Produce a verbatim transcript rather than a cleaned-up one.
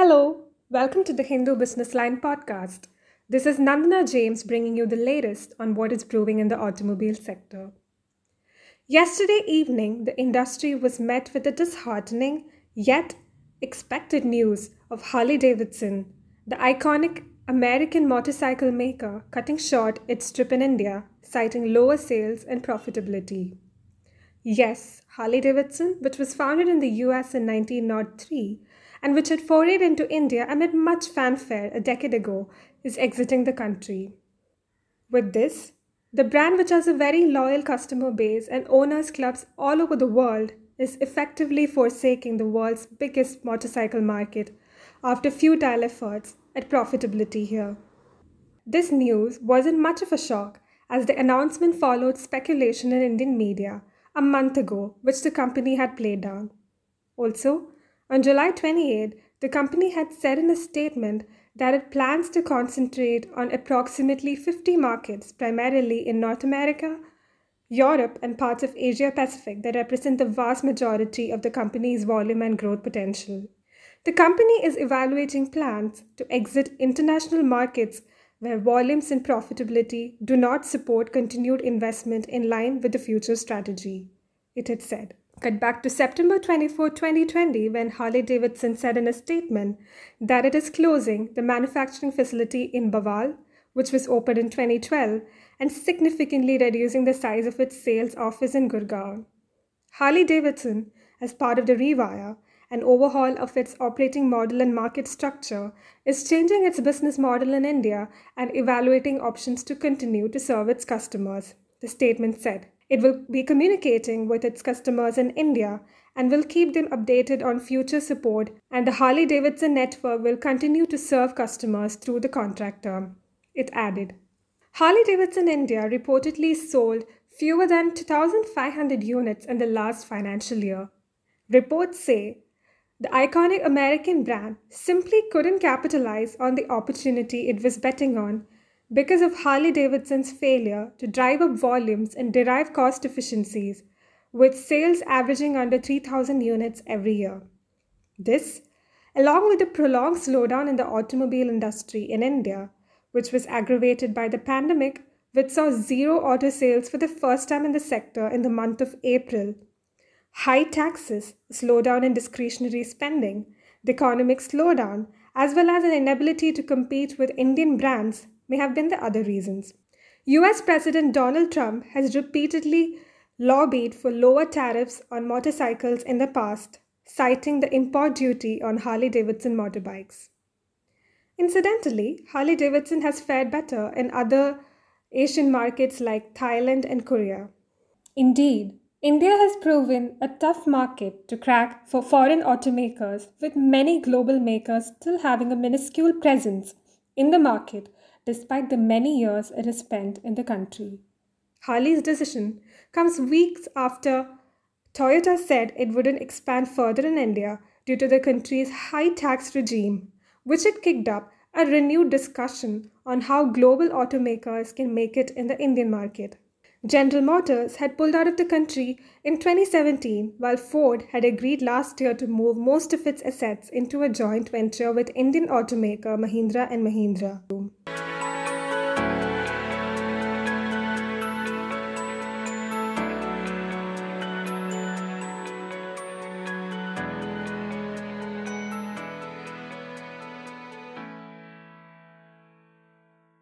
Hello, welcome to the Hindu Business Line podcast. This is Nandana James bringing you the latest on what is brewing in the automobile sector. Yesterday evening, the industry was met with the disheartening yet expected news of Harley-Davidson, the iconic American motorcycle maker, cutting short its trip in India, citing lower sales and profitability. Yes, Harley-Davidson, which was founded in the U S in nineteen oh three, and which had forayed into India amid much fanfare a decade ago, is exiting the country. With this, the brand, which has a very loyal customer base and owners' clubs all over the world, is effectively forsaking the world's biggest motorcycle market after futile efforts at profitability here. This news wasn't much of a shock, as the announcement followed speculation in Indian media a month ago, which the company had played down. Also, on July twenty-eighth, the company had said in a statement that it plans to concentrate on approximately fifty markets, primarily in North America, Europe, and parts of Asia Pacific that represent the vast majority of the company's volume and growth potential. The company is evaluating plans to exit international markets where volumes and profitability do not support continued investment in line with the future strategy, it had said. Cut back to September twenty-fourth, twenty twenty, when Harley-Davidson said in a statement that it is closing the manufacturing facility in Bawal, which was opened in twenty twelve, and significantly reducing the size of its sales office in Gurgaon. Harley-Davidson, as part of the rewire, an overhaul of its operating model and market structure, is changing its business model in India and evaluating options to continue to serve its customers, the statement said. It will be communicating with its customers in India and will keep them updated on future support, and the Harley-Davidson network will continue to serve customers through the contract term, it added. Harley-Davidson India reportedly sold fewer than two thousand five hundred units in the last financial year. Reports say the iconic American brand simply couldn't capitalize on the opportunity it was betting on because of Harley-Davidson's failure to drive up volumes and derive cost efficiencies, with sales averaging under three thousand units every year. This, along with the prolonged slowdown in the automobile industry in India, which was aggravated by the pandemic, which saw zero auto sales for the first time in the sector in the month of April, high taxes, slowdown in discretionary spending, the economic slowdown, as well as an inability to compete with Indian brands, may have been the other reasons. U S President Donald Trump has repeatedly lobbied for lower tariffs on motorcycles in the past, citing the import duty on Harley-Davidson motorbikes. Incidentally, Harley-Davidson has fared better in other Asian markets like Thailand and Korea. Indeed, India has proven a tough market to crack for foreign automakers, with many global makers still having a minuscule presence in the market despite the many years it has spent in the country. Harley's decision comes weeks after Toyota said it wouldn't expand further in India due to the country's high tax regime, which had kicked up a renewed discussion on how global automakers can make it in the Indian market. General Motors had pulled out of the country in twenty seventeen, while Ford had agreed last year to move most of its assets into a joint venture with Indian automaker Mahindra and Mahindra.